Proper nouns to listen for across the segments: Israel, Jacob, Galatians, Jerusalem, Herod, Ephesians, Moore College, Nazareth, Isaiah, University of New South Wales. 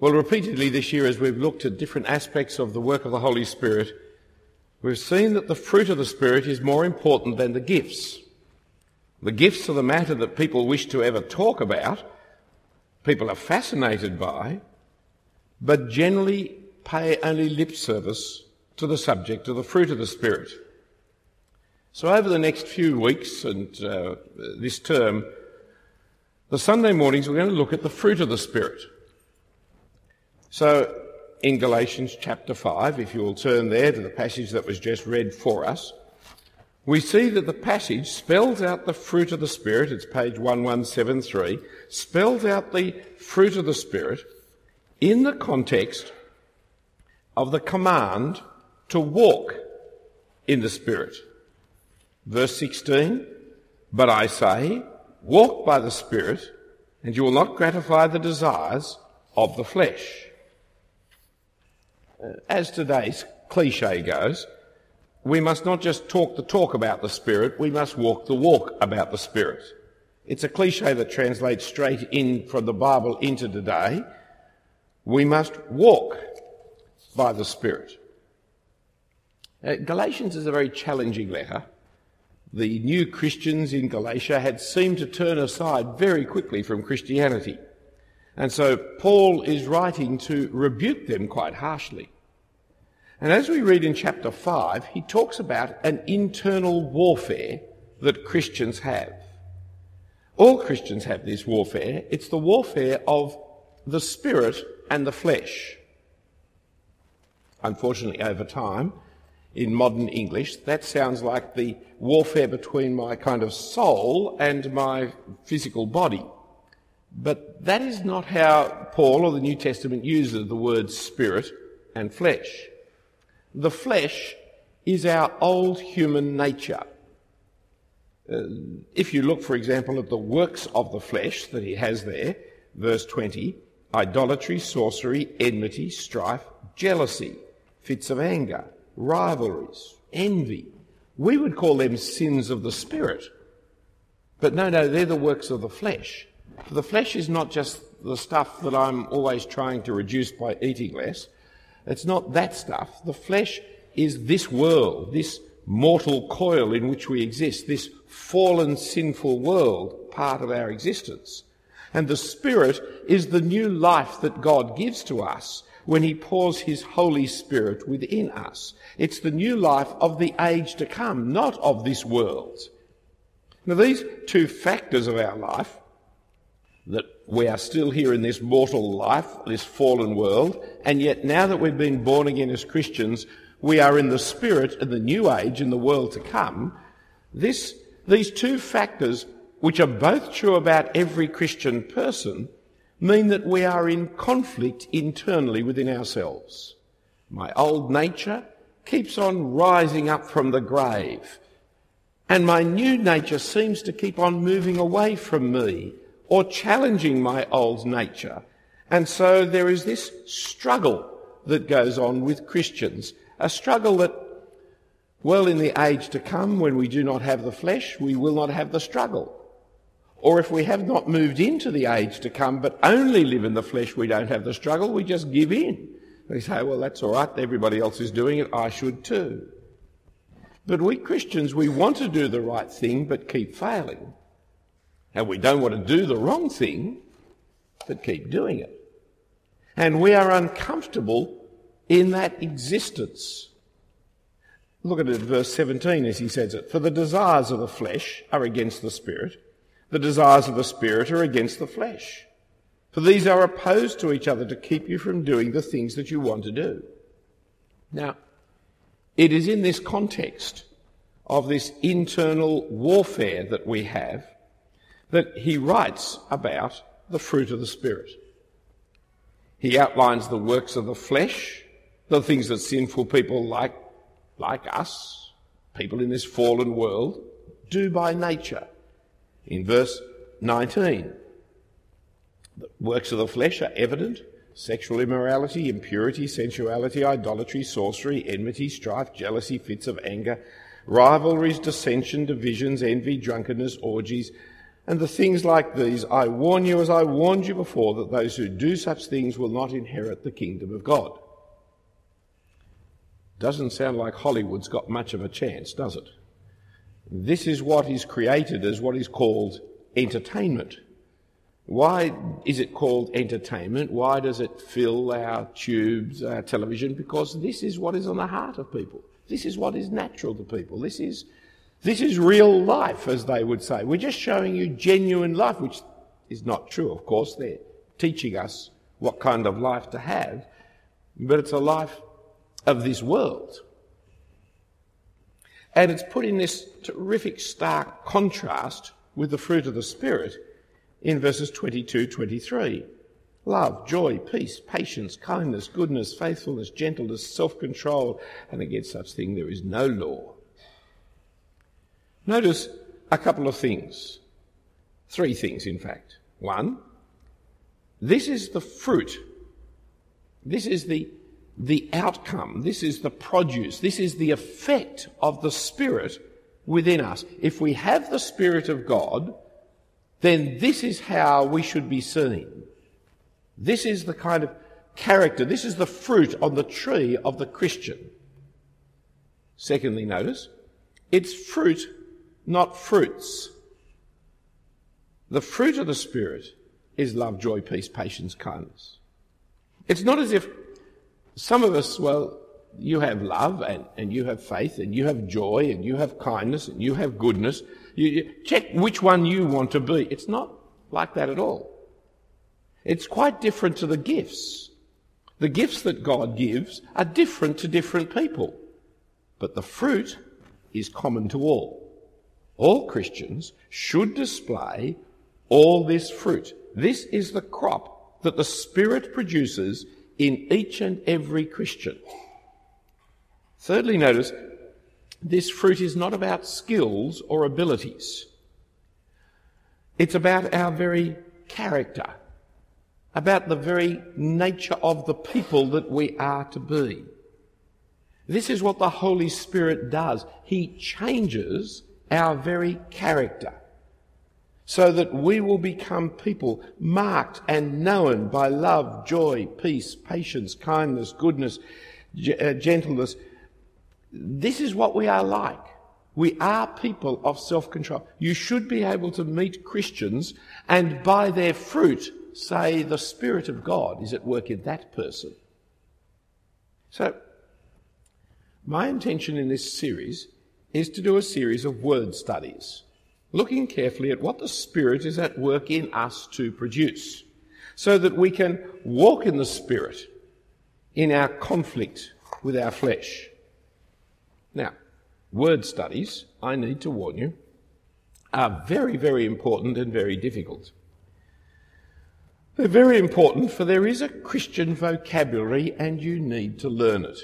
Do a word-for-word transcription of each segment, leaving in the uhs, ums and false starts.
Well, repeatedly this year, as we've looked at different aspects of the work of the Holy Spirit, we've seen that the fruit of the Spirit is more important than the gifts. The gifts are the matter that people wish to ever talk about, people are fascinated by, but generally pay only lip service to the subject of the fruit of the Spirit. So over the next few weeks and uh, this term, the Sunday mornings we're going to look at the fruit of the Spirit. So in Galatians chapter five, if you will turn there to the passage that was just read for us, we see that the passage spells out the fruit of the Spirit. It's page eleven seventy-three, spells out the fruit of the Spirit in the context of the command to walk in the Spirit. Verse sixteen, but I say, walk by the Spirit, and you will not gratify the desires of the flesh. As today's cliche goes, we must not just talk the talk about the Spirit, we must walk the walk about the Spirit. It's a cliche that translates straight in from the Bible into today. We must walk by the Spirit. Uh, Galatians is a very challenging letter. The new Christians in Galatia had seemed to turn aside very quickly from Christianity. And so Paul is writing to rebuke them quite harshly. And as we read in chapter five, he talks about an internal warfare that Christians have. All Christians have this warfare. It's the warfare of the Spirit and the flesh. Unfortunately, over time, in modern English, that sounds like the warfare between my kind of soul and my physical body. But that is not how Paul or the New Testament uses the words spirit and flesh. The flesh is our old human nature. Uh, if you look, for example, at the works of the flesh that he has there, verse twenty, idolatry, sorcery, enmity, strife, jealousy, fits of anger, rivalries, envy. We would call them sins of the Spirit. But no, no, they're the works of the flesh. For the flesh is not just the stuff that I'm always trying to reduce by eating less. It's not that stuff. The flesh is this world, this mortal coil in which we exist, this fallen, sinful world, part of our existence. And the Spirit is the new life that God gives to us when he pours his Holy Spirit within us. It's the new life of the age to come, not of this world. Now, these two factors of our life, that we are still here in this mortal life, this fallen world, and yet now that we've been born again as Christians, we are in the Spirit and the new age in the world to come. This, these two factors, which are both true about every Christian person, mean that we are in conflict internally within ourselves. My old nature keeps on rising up from the grave, and my new nature seems to keep on moving away from me, or challenging my old nature. And so there is this struggle that goes on with Christians, a struggle that, well, in the age to come, when we do not have the flesh, we will not have the struggle. Or if we have not moved into the age to come, but only live in the flesh, we don't have the struggle, we just give in. We say, well, that's all right, everybody else is doing it, I should too. But we Christians, we want to do the right thing, but keep failing. And we don't want to do the wrong thing, but keep doing it. And we are uncomfortable in that existence. Look at it, verse seventeen as he says it. For the desires of the flesh are against the Spirit. The desires of the Spirit are against the flesh. For these are opposed to each other to keep you from doing the things that you want to do. Now, it is in this context of this internal warfare that we have that he writes about the fruit of the Spirit. He outlines the works of the flesh, the things that sinful people like, like us, people in this fallen world, do by nature. In verse nineteen, the works of the flesh are evident: sexual immorality, impurity, sensuality, idolatry, sorcery, enmity, strife, jealousy, fits of anger, rivalries, dissension, divisions, envy, drunkenness, orgies, And the things like these, I warn you as I warned you before, that those who do such things will not inherit the kingdom of God. Doesn't sound like Hollywood's got much of a chance, does it? This is what is created as what is called entertainment. Why is it called entertainment? Why does it fill our tubes, our television? Because this is what is on the heart of people. This is what is natural to people. This is this is real life, as they would say. We're just showing you genuine life, which is not true, of course. They're teaching us what kind of life to have, but it's a life of this world. And it's put in this terrific stark contrast with the fruit of the Spirit in verses twenty-two, twenty-three. Love, joy, peace, patience, kindness, goodness, faithfulness, gentleness, self-control, and against such thing there is no law. Notice a couple of things. Three things, in fact. One, this is the fruit. This is the the outcome. This is the produce. This is the effect of the Spirit within us. If we have the Spirit of God, then this is how we should be seen. This is the kind of character, this is the fruit on the tree of the Christian. Secondly, notice, it's fruit, not fruits. The fruit of the Spirit is love, joy, peace, patience, kindness. It's not as if some of us, well, you have love and, and you have faith and you have joy and you have kindness and you have goodness. You, you check which one you want to be. It's not like that at all. It's quite different to the gifts. The gifts that God gives are different to different people. But the fruit is common to all. All Christians should display all this fruit. This is the crop that the Spirit produces in each and every Christian. Thirdly, notice, this fruit is not about skills or abilities. It's about our very character, about the very nature of the people that we are to be. This is what the Holy Spirit does. He changes our very character so that we will become people marked and known by love, joy, peace, patience, kindness, goodness, gentleness. This is what we are like. We are people of self-control. You should be able to meet Christians and by their fruit say the Spirit of God is at work in that person. So, my intention in this series is to do a series of word studies, looking carefully at what the Spirit is at work in us to produce, so that we can walk in the Spirit in our conflict with our flesh. Now, word studies, I need to warn you, are very, very important and very difficult. They're very important, for there is a Christian vocabulary and you need to learn it.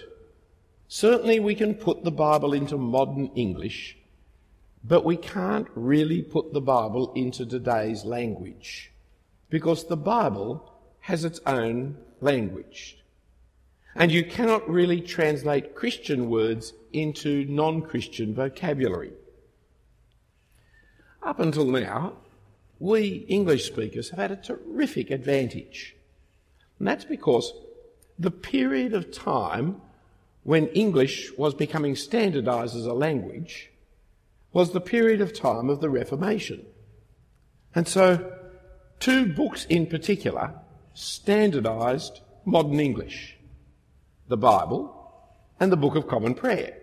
Certainly we can put the Bible into modern English, but we can't really put the Bible into today's language, because the Bible has its own language. And you cannot really translate Christian words into non-Christian vocabulary. Up until now, we English speakers have had a terrific advantage. And that's because the period of time when English was becoming standardised as a language was the period of time of the Reformation. And so two books in particular standardised modern English: the Bible and the Book of Common Prayer,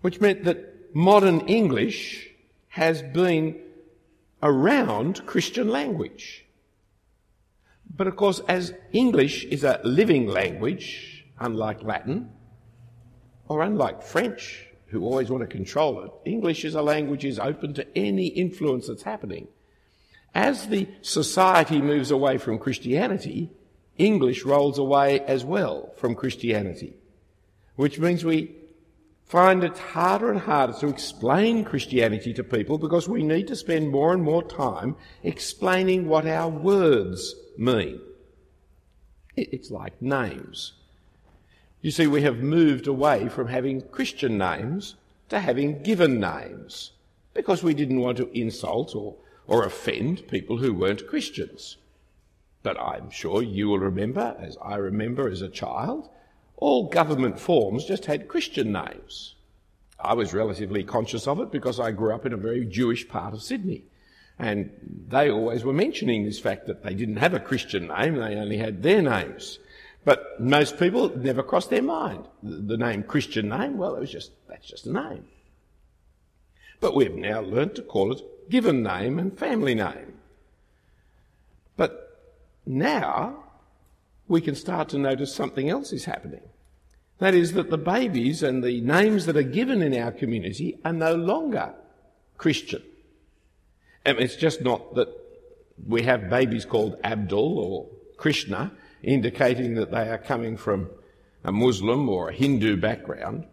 which meant that modern English has been around Christian language. But of course, as English is a living language, unlike Latin, or unlike French, who always want to control it, English as a language is open to any influence that's happening. As the society moves away from Christianity, English rolls away as well from Christianity, which means we find it harder and harder to explain Christianity to people, because we need to spend more and more time explaining what our words mean. It's like names. You see, we have moved away from having Christian names to having given names, because we didn't want to insult or or offend people who weren't Christians. But I'm sure you will remember, as I remember as a child, all government forms just had Christian names. I was relatively conscious of it because I grew up in a very Jewish part of Sydney. And they always were mentioning this fact that they didn't have a Christian name, they only had their names. But most people never crossed their mind. The name Christian name, well, it was just that's just a name. But we've now learnt to call it given name and family name. But now we can start to notice something else is happening. That is that the babies and the names that are given in our community are no longer Christian. And it's just not that we have babies called Abdul or Krishna, indicating that they are coming from a Muslim or a Hindu background.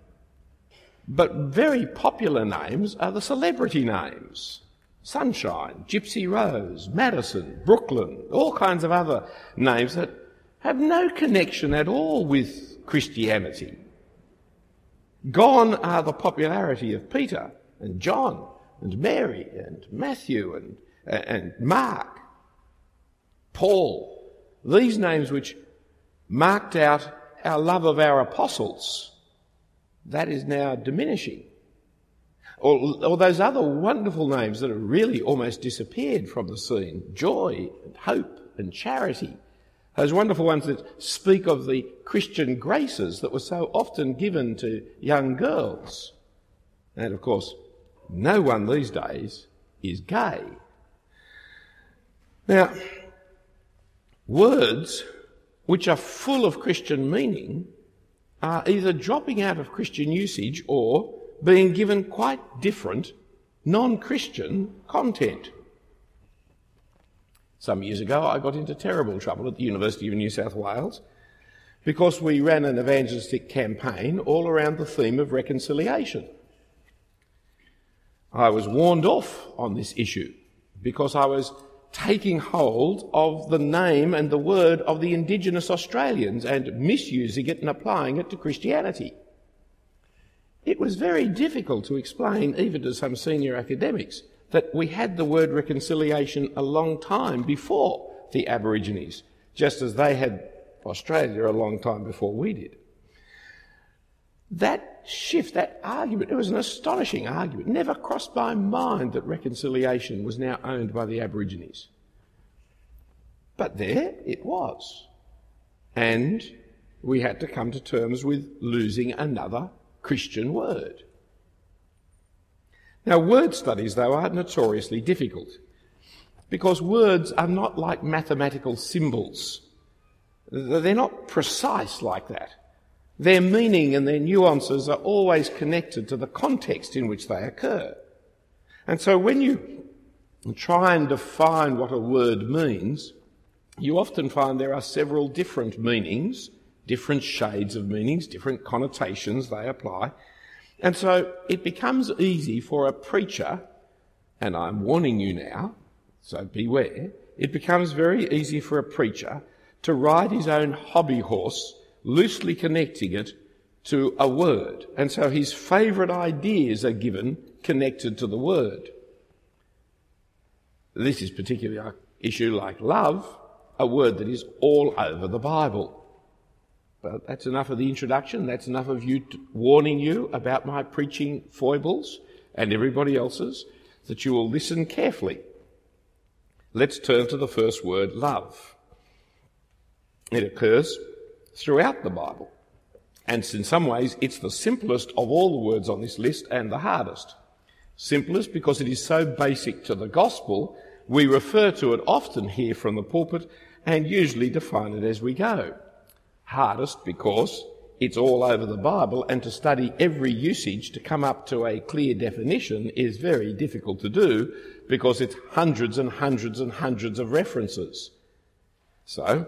But very popular names are the celebrity names. Sunshine, Gypsy Rose, Madison, Brooklyn, all kinds of other names that have no connection at all with Christianity. Gone are the popularity of Peter and John and Mary and Matthew and, and Mark, Paul, these names which marked out our love of our apostles. That is now diminishing. Or, or those other wonderful names that have really almost disappeared from the scene, joy and hope and charity, those wonderful ones that speak of the Christian graces that were so often given to young girls. And of course, no one these days is gay. Now, words which are full of Christian meaning are either dropping out of Christian usage or being given quite different non-Christian content. Some years ago I got into terrible trouble at the University of New South Wales because we ran an evangelistic campaign all around the theme of reconciliation. I was warned off on this issue because I was taking hold of the name and the word of the Indigenous Australians and misusing it and applying it to Christianity. It was very difficult to explain, even to some senior academics, that we had the word reconciliation a long time before the Aborigines, just as they had Australia a long time before we did. That shift, that argument, it was an astonishing argument. Never crossed my mind that reconciliation was now owned by the Aborigines. But there it was. And we had to come to terms with losing another Christian word. Now, word studies, though, are notoriously difficult because words are not like mathematical symbols. They're not precise like that. Their meaning and their nuances are always connected to the context in which they occur. And so when you try and define what a word means, you often find there are several different meanings, different shades of meanings, different connotations they apply. And so it becomes easy for a preacher, and I'm warning you now, so beware, it becomes very easy for a preacher to ride his own hobby horse, loosely connecting it to a word. And so his favourite ideas are given connected to the word. This is particularly an issue like love, a word that is all over the Bible. But that's enough of the introduction. That's enough of you t- warning you about my preaching foibles and everybody else's, that you will listen carefully. Let's turn to the first word, love. It occurs throughout the Bible, and in some ways it's the simplest of all the words on this list and the hardest. Simplest because it is so basic to the gospel, we refer to it often here from the pulpit and usually define it as we go. Hardest because it's all over the Bible, and to study every usage to come up to a clear definition is very difficult to do because it's hundreds and hundreds and hundreds of references. So,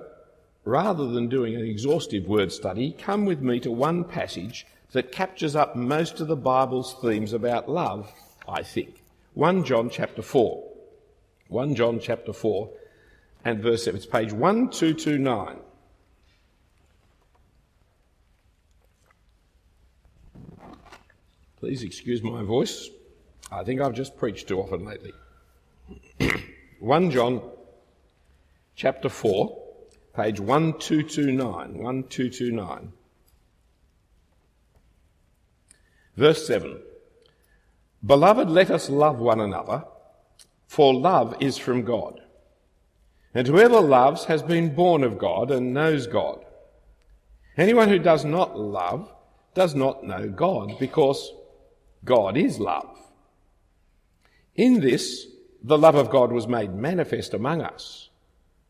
rather than doing an exhaustive word study, come with me to one passage that captures up most of the Bible's themes about love, I think. First John chapter four. First John chapter four and verse seven. It's page one two two nine. Please excuse my voice. I think I've just preached too often lately. First John chapter four, page twelve twenty-nine, twelve twenty-nine. Verse seven. Beloved, let us love one another, for love is from God. And whoever loves has been born of God and knows God. Anyone who does not love does not know God, because God is love. In this, the love of God was made manifest among us,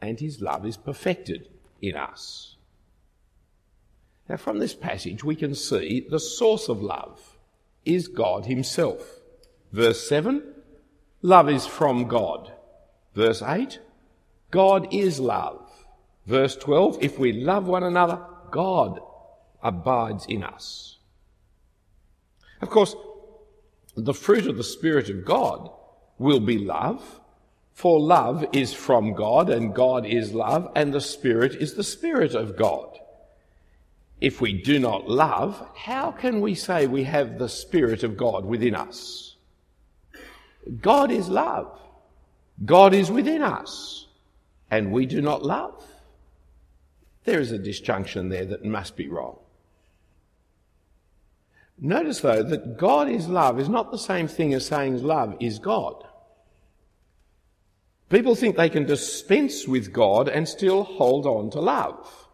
and his love is perfected in us. Now, from this passage, we can see the source of love is God himself. Verse seven, love is from God. Verse eight, God is love. Verse twelve, if we love one another, God abides in us. Of course, the fruit of the Spirit of God will be love, for love is from God, and God is love, and the Spirit is the Spirit of God. If we do not love, how can we say we have the Spirit of God within us? God is love. God is within us, and we do not love. There is a disjunction there that must be wrong. Notice, though, that God is love is not the same thing as saying love is God. People think they can dispense with God and still hold on to love.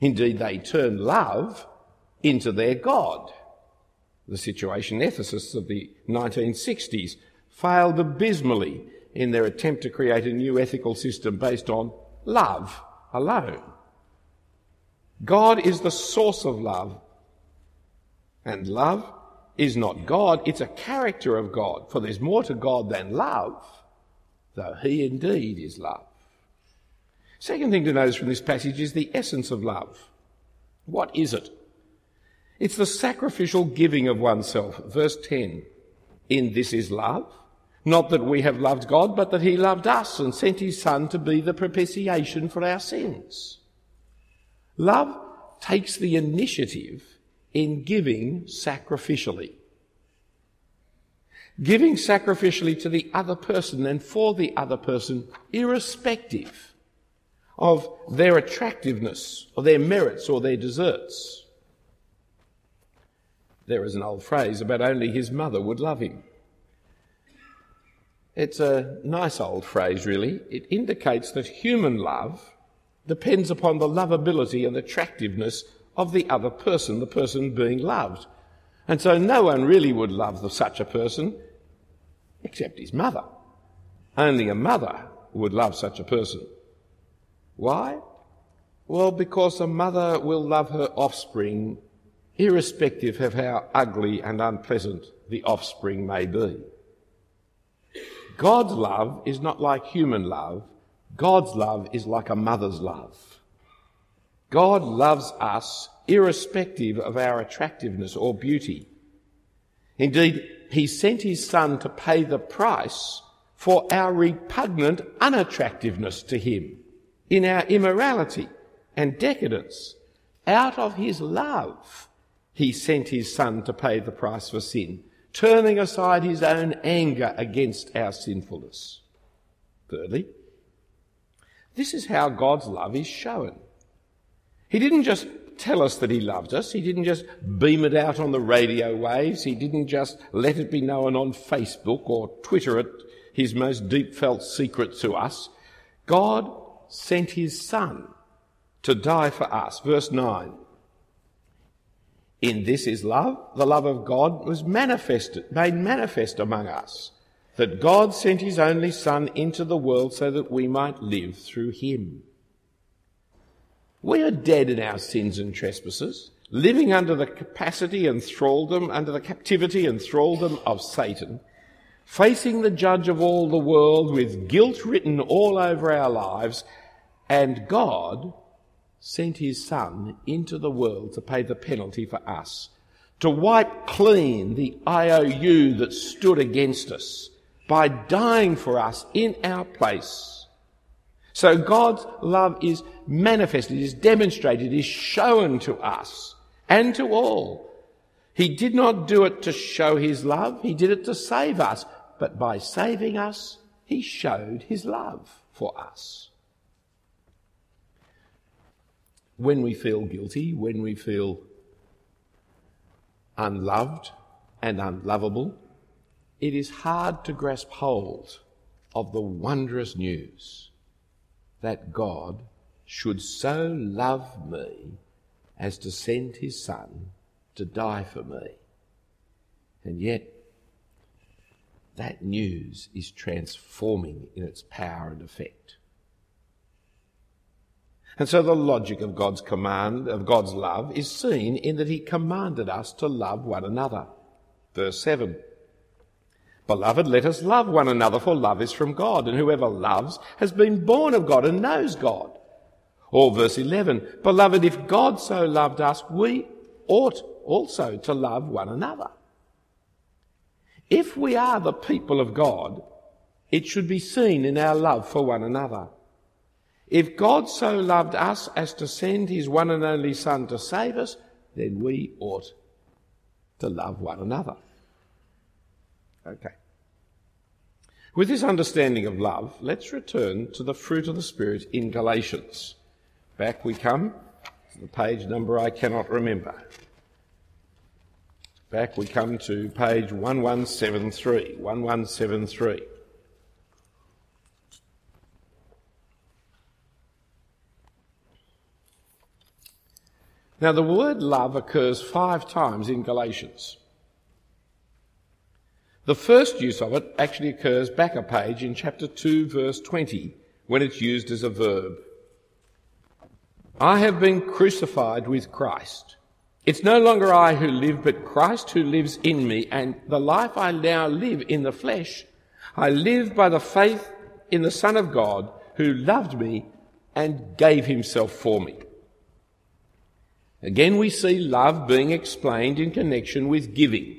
Indeed, they turn love into their God. The situation ethicists of the nineteen sixties failed abysmally in their attempt to create a new ethical system based on love alone. God is the source of love, and love is not God, it's a character of God, for there's more to God than love, though he indeed is love. Second thing to notice from this passage is the essence of love. What is it? It's the sacrificial giving of oneself. Verse ten, in this is love, not that we have loved God, but that he loved us and sent his Son to be the propitiation for our sins. Love takes the initiative in giving sacrificially. Giving sacrificially to the other person and for the other person, irrespective of their attractiveness or their merits or their deserts. There is an old phrase about only his mother would love him. It's a nice old phrase, really. It indicates that human love depends upon the lovability and attractiveness of the other person, the person being loved. And so no one really would love such a person except his mother. Only a mother would love such a person. Why? Well, because a mother will love her offspring irrespective of how ugly and unpleasant the offspring may be. God's love is not like human love. God's love is like a mother's love. God loves us irrespective of our attractiveness or beauty. Indeed, he sent his Son to pay the price for our repugnant unattractiveness to him, in our immorality and decadence. Out of his love, he sent his Son to pay the price for sin, turning aside his own anger against our sinfulness. Thirdly, this is how God's love is shown. He didn't just tell us that he loved us. He didn't just beam it out on the radio waves. He didn't just let it be known on Facebook or Twitter it, his most deep-felt secret to us. God sent his Son to die for us. Verse nine, in this is love. The love of God was manifested, made manifest among us, that God sent his only Son into the world so that we might live through him. We are dead in our sins and trespasses, living under the capacity and thraldom, under the captivity and thraldom of Satan, facing the judge of all the world with guilt written all over our lives, and God sent his Son into the world to pay the penalty for us, to wipe clean the I O U that stood against us by dying for us in our place. So God's love is manifested, is demonstrated, is shown to us and to all. He did not do it to show his love, he did it to save us, but by saving us, he showed his love for us. When we feel guilty, when we feel unloved and unlovable, it is hard to grasp hold of the wondrous news that God should so love me as to send his Son to die for me. And yet, that news is transforming in its power and effect. And so the logic of God's command, of God's love, is seen in that he commanded us to love one another. Verse seven. Beloved, let us love one another, for love is from God, and whoever loves has been born of God and knows God. Or verse eleven. Beloved, if God so loved us, we ought also to love one another. If we are the people of God, it should be seen in our love for one another. If God so loved us as to send his one and only Son to save us, then we ought to love one another. Okay. With this understanding of love, let's return to the fruit of the Spirit in Galatians. Back we come to the page number I cannot remember. Back we come to page eleven seventy-three. eleven seventy-three. Now, the word love occurs five times in Galatians. The first use of it actually occurs back a page in chapter two, verse twenty, when it's used as a verb. I have been crucified with Christ. It's no longer I who live, but Christ who lives in me, and the life I now live in the flesh, I live by the faith in the Son of God, who loved me and gave himself for me. Again, we see love being explained in connection with giving,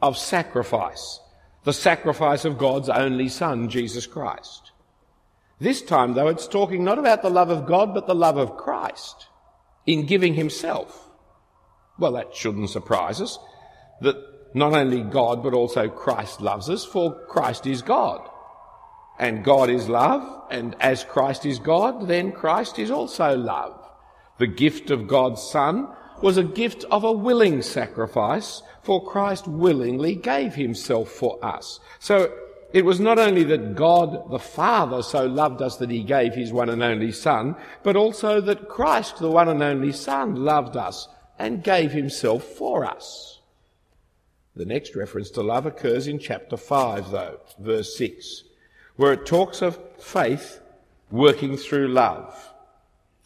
of sacrifice, the sacrifice of God's only Son, Jesus Christ. This time, though, it's talking not about the love of God, but the love of Christ in giving himself. Well, that shouldn't surprise us, that not only God, but also Christ loves us, for Christ is God. And God is love, and as Christ is God, then Christ is also love. The gift of God's Son was a gift of a willing sacrifice, for Christ willingly gave himself for us. So it was not only that God the Father so loved us that he gave his one and only Son, but also that Christ, the one and only Son, loved us and gave himself for us. The next reference to love occurs in chapter five, though, verse six, where it talks of faith working through love.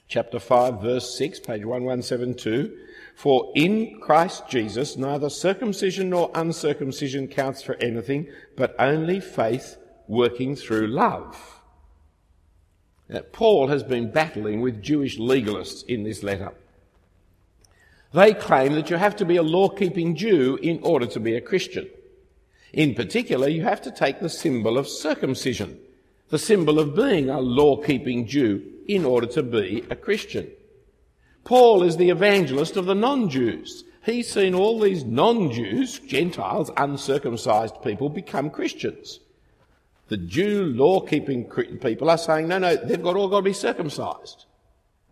Chapter five, verse six, page eleven seventy-two. For in Christ Jesus neither circumcision nor uncircumcision counts for anything, but only faith working through love. Now, Paul has been battling with Jewish legalists in this letter. They claim that you have to be a law-keeping Jew in order to be a Christian. In particular, you have to take the symbol of circumcision, the symbol of being a law-keeping Jew, in order to be a Christian. Paul is the evangelist of the non-Jews. He's seen all these non-Jews, Gentiles, uncircumcised people, become Christians. The Jew law-keeping people are saying, no, no, they've got all got to be circumcised.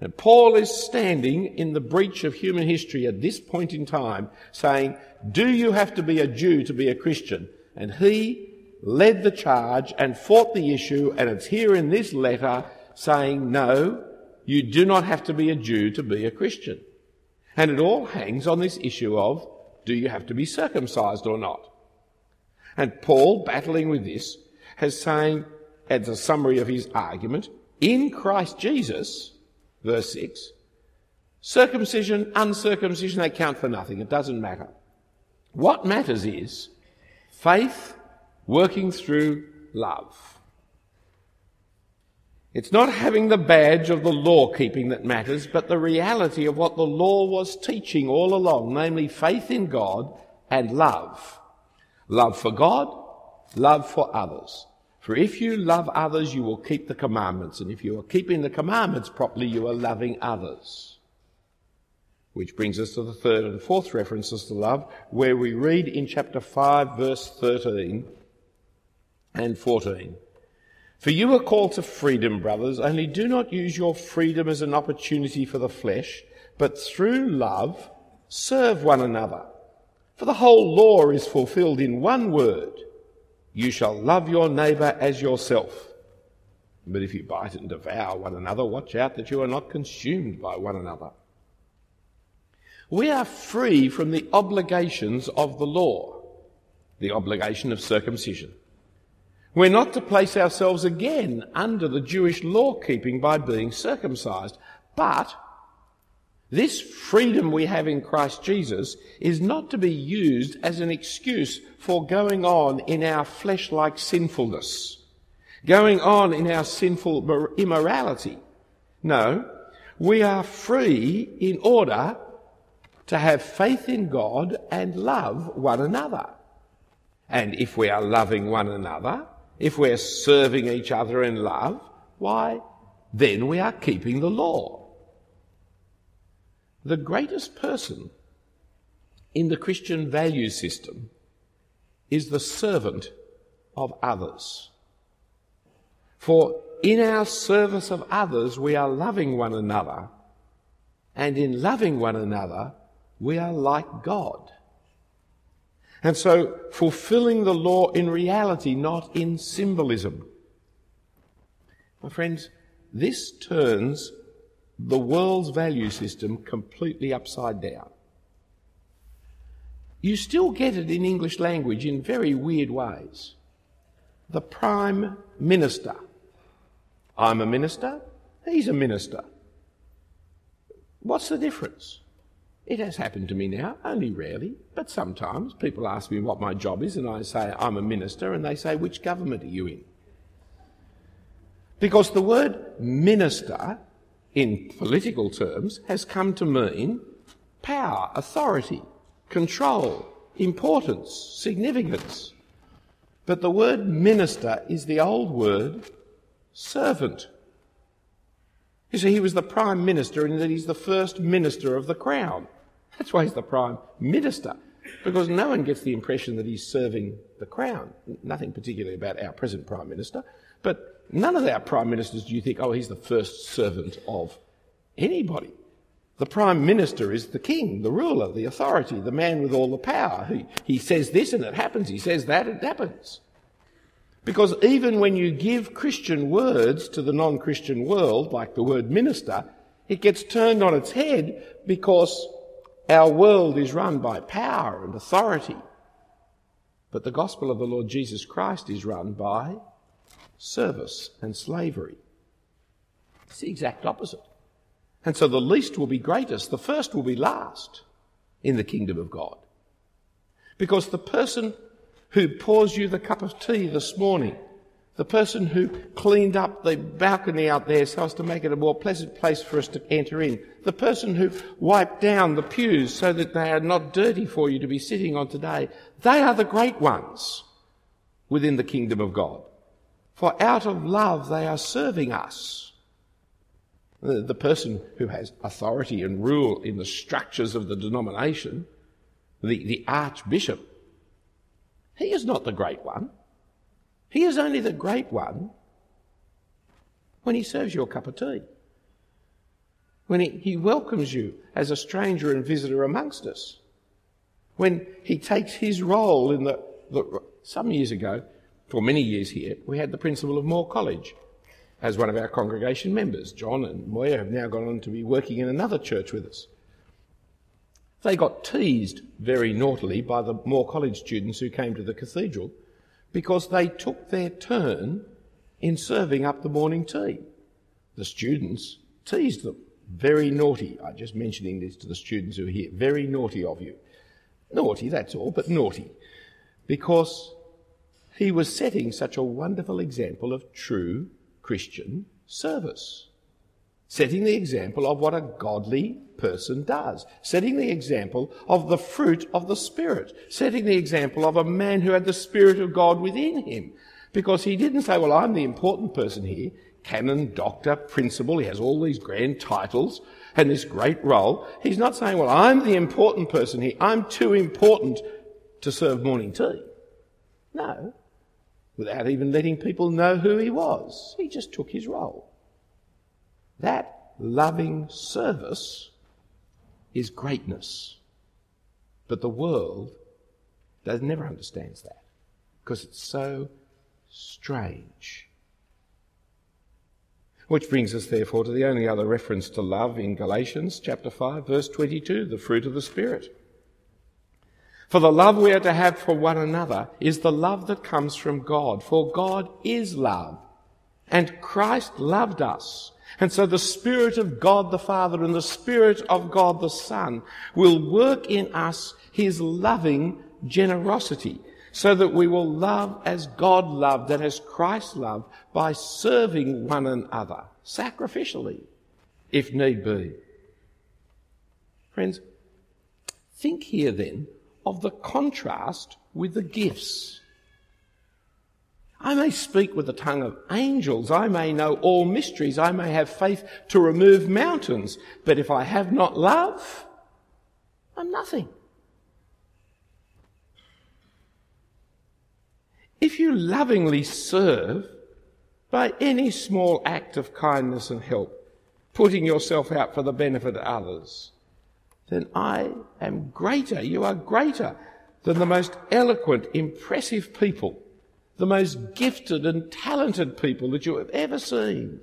And Paul is standing in the breach of human history at this point in time, saying, do you have to be a Jew to be a Christian? And he led the charge and fought the issue, and it's here in this letter saying, no, you do not have to be a Jew to be a Christian. And it all hangs on this issue of, do you have to be circumcised or not? And Paul, battling with this, has saying, as a summary of his argument, in Christ Jesus, verse six, circumcision, uncircumcision, they count for nothing. It doesn't matter. What matters is faith working through love. It's not having the badge of the law-keeping that matters, but the reality of what the law was teaching all along, namely faith in God and love. Love for God, love for others. For if you love others, you will keep the commandments, and if you are keeping the commandments properly, you are loving others. Which brings us to the third and fourth references to love, where we read in chapter five, verse thirteen and fourteen. For you are called to freedom, brothers, only do not use your freedom as an opportunity for the flesh, but through love serve one another. For the whole law is fulfilled in one word, you shall love your neighbour as yourself. But if you bite and devour one another, watch out that you are not consumed by one another. We are free from the obligations of the law, the obligation of circumcision. We're not to place ourselves again under the Jewish law-keeping by being circumcised, but this freedom we have in Christ Jesus is not to be used as an excuse for going on in our flesh-like sinfulness, going on in our sinful immorality. No, we are free in order to have faith in God and love one another. And if we are loving one another, if we're serving each other in love, why, then we are keeping the law. The greatest person in the Christian value system is the servant of others. For in our service of others, we are loving one another, and in loving one another, we are like God. And so, fulfilling the law in reality, not in symbolism. My friends, this turns the world's value system completely upside down. You still get it in English language in very weird ways. The prime minister. I'm a minister, he's a minister. What's the difference? It has happened to me now, only rarely, but sometimes people ask me what my job is and I say, I'm a minister, and they say, which government are you in? Because the word minister, in political terms, has come to mean power, authority, control, importance, significance. But the word minister is the old word servant. You see, he was the Prime Minister in that he's the first Minister of the Crown. That's why he's the Prime Minister, because no one gets the impression that he's serving the Crown. Nothing particularly about our present Prime Minister, but none of our Prime Ministers do you think, oh, he's the first servant of anybody. The Prime Minister is the King, the ruler, the authority, the man with all the power. He, he says this and it happens, he says that and it happens. Because even when you give Christian words to the non-Christian world, like the word minister, it gets turned on its head because our world is run by power and authority. But the gospel of the Lord Jesus Christ is run by service and slavery. It's the exact opposite. And so the least will be greatest, the first will be last in the kingdom of God. Because the person who pours you the cup of tea this morning, the person who cleaned up the balcony out there so as to make it a more pleasant place for us to enter in, the person who wiped down the pews so that they are not dirty for you to be sitting on today, they are the great ones within the kingdom of God. For out of love they are serving us. The person who has authority and rule in the structures of the denomination, the, the archbishop, he is not the great one. He is only the great one when he serves you a cup of tea, when he, he welcomes you as a stranger and visitor amongst us, when he takes his role in the, the... Some years ago, for many years here, we had the principal of Moore College as one of our congregation members. John and Moya have now gone on to be working in another church with us. They got teased very naughtily by the Moore College students who came to the cathedral because they took their turn in serving up the morning tea. The students teased them. Very naughty. I'm just mentioning this to the students who are here. Very naughty of you. Naughty, that's all, but naughty. Because he was setting such a wonderful example of true Christian service. Setting the example of what a godly person does. Setting the example of the fruit of the Spirit. Setting the example of a man who had the Spirit of God within him. Because he didn't say, well, I'm the important person here. Canon, doctor, principal, he has all these grand titles and this great role. He's not saying, well, I'm the important person here. I'm too important to serve morning tea. No, without even letting people know who he was. He just took his role. That loving service is greatness. But the world does never understands that because it's so strange. Which brings us, therefore, to the only other reference to love in Galatians chapter five, verse twenty-two, the fruit of the Spirit. For the love we are to have for one another is the love that comes from God, for God is love, and Christ loved us. And so the Spirit of God the Father and the Spirit of God the Son will work in us his loving generosity, so that we will love as God loved and as Christ loved by serving one another, sacrificially, if need be. Friends, think here then of the contrast with the gifts. I may speak with the tongue of angels, I may know all mysteries, I may have faith to remove mountains, but if I have not love, I'm nothing. If you lovingly serve by any small act of kindness and help, putting yourself out for the benefit of others, then I am greater, you are greater than the most eloquent, impressive people, the most gifted and talented people that you have ever seen.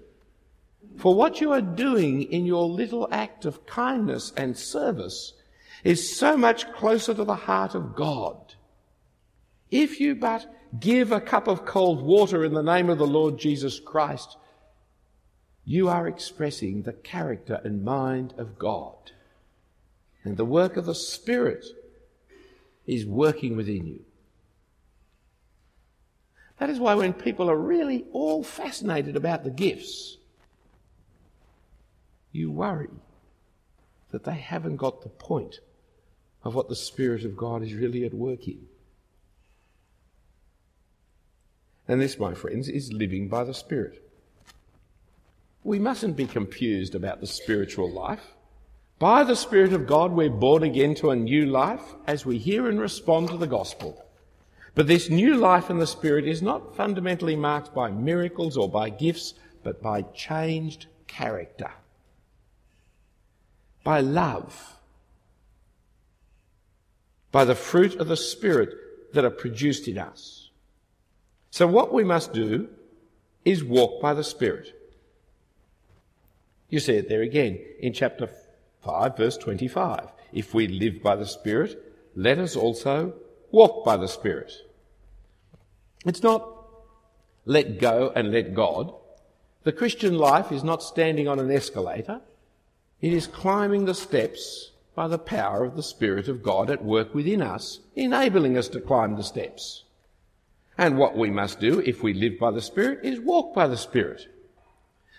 For what you are doing in your little act of kindness and service is so much closer to the heart of God. If you but give a cup of cold water in the name of the Lord Jesus Christ, you are expressing the character and mind of God. And the work of the Spirit is working within you. That is why when people are really all fascinated about the gifts, you worry that they haven't got the point of what the Spirit of God is really at work in. And this, my friends, is living by the Spirit. We mustn't be confused about the spiritual life. By the Spirit of God, we're born again to a new life as we hear and respond to the gospel. But this new life in the Spirit is not fundamentally marked by miracles or by gifts, but by changed character, by love, by the fruit of the Spirit that are produced in us. So what we must do is walk by the Spirit. You see it there again in chapter five, verse twenty-five. If we live by the Spirit, let us also walk by the Spirit. It's not let go and let God. The Christian life is not standing on an escalator. It is climbing the steps by the power of the Spirit of God at work within us, enabling us to climb the steps. And what we must do, if we live by the Spirit, is walk by the Spirit.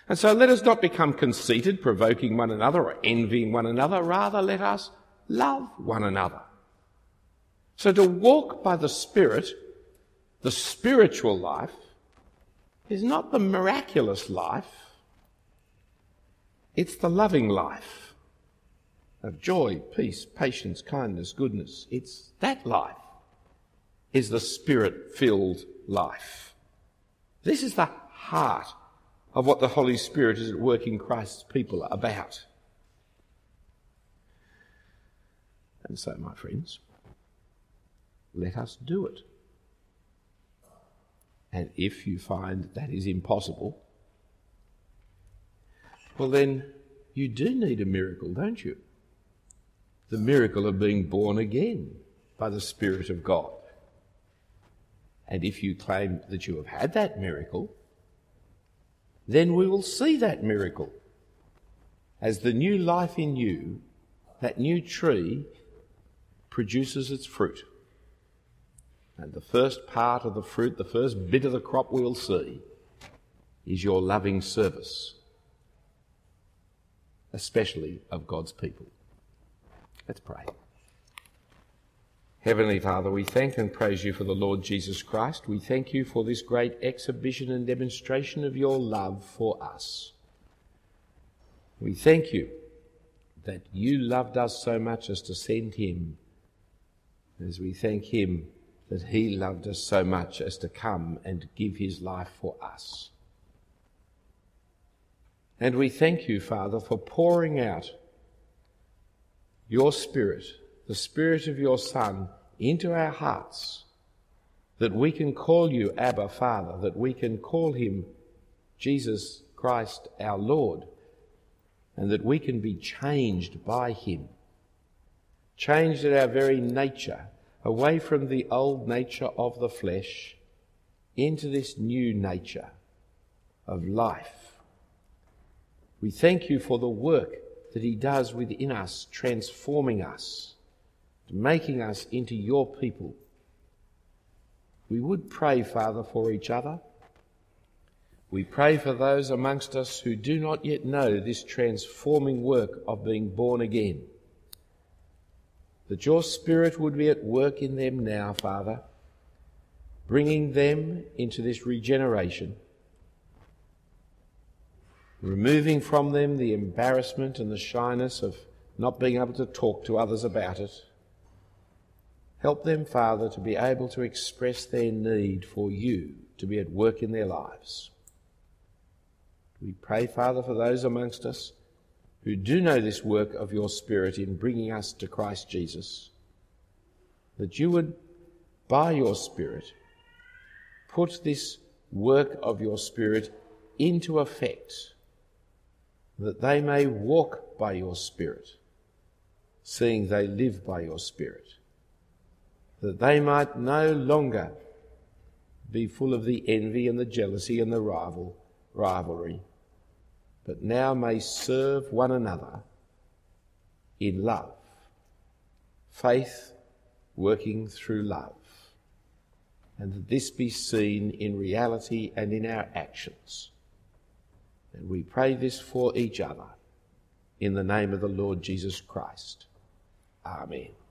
And so let us not become conceited, provoking one another or envying one another. Rather, let us love one another. So to walk by the Spirit, the spiritual life, is not the miraculous life. It's the loving life of joy, peace, patience, kindness, goodness. It's that life is the Spirit-filled life. This is the heart of what the Holy Spirit is at work in Christ's people about. And so, my friends, let us do it. And if you find that is impossible, well then, you do need a miracle, don't you? The miracle of being born again by the Spirit of God. And if you claim that you have had that miracle, then we will see that miracle as the new life in you, that new tree, produces its fruit. And the first part of the fruit, the first bit of the crop we'll see, is your loving service, especially of God's people. Let's pray. Heavenly Father, we thank and praise you for the Lord Jesus Christ. We thank you for this great exhibition and demonstration of your love for us. We thank you that you loved us so much as to send him, as we thank him that he loved us so much as to come and give his life for us. And we thank you, Father, for pouring out your Spirit, the Spirit of your Son, into our hearts, that we can call you Abba, Father, that we can call him Jesus Christ, our Lord, and that we can be changed by him, changed at our very nature, away from the old nature of the flesh into this new nature of life. We thank you for the work that he does within us, transforming us, making us into your people. We would pray, Father, for each other. We pray for those amongst us who do not yet know this transforming work of being born again, that your Spirit would be at work in them now, Father, bringing them into this regeneration, removing from them the embarrassment and the shyness of not being able to talk to others about it. Help them, Father, to be able to express their need for you to be at work in their lives. We pray, Father, for those amongst us who do know this work of your Spirit in bringing us to Christ Jesus, that you would, by your Spirit, put this work of your Spirit into effect, that they may walk by your Spirit, seeing they live by your Spirit, that they might no longer be full of the envy and the jealousy and the rival, rivalry, but now may serve one another in love, faith working through love, and that this be seen in reality and in our actions. And we pray this for each other in the name of the Lord Jesus Christ. Amen.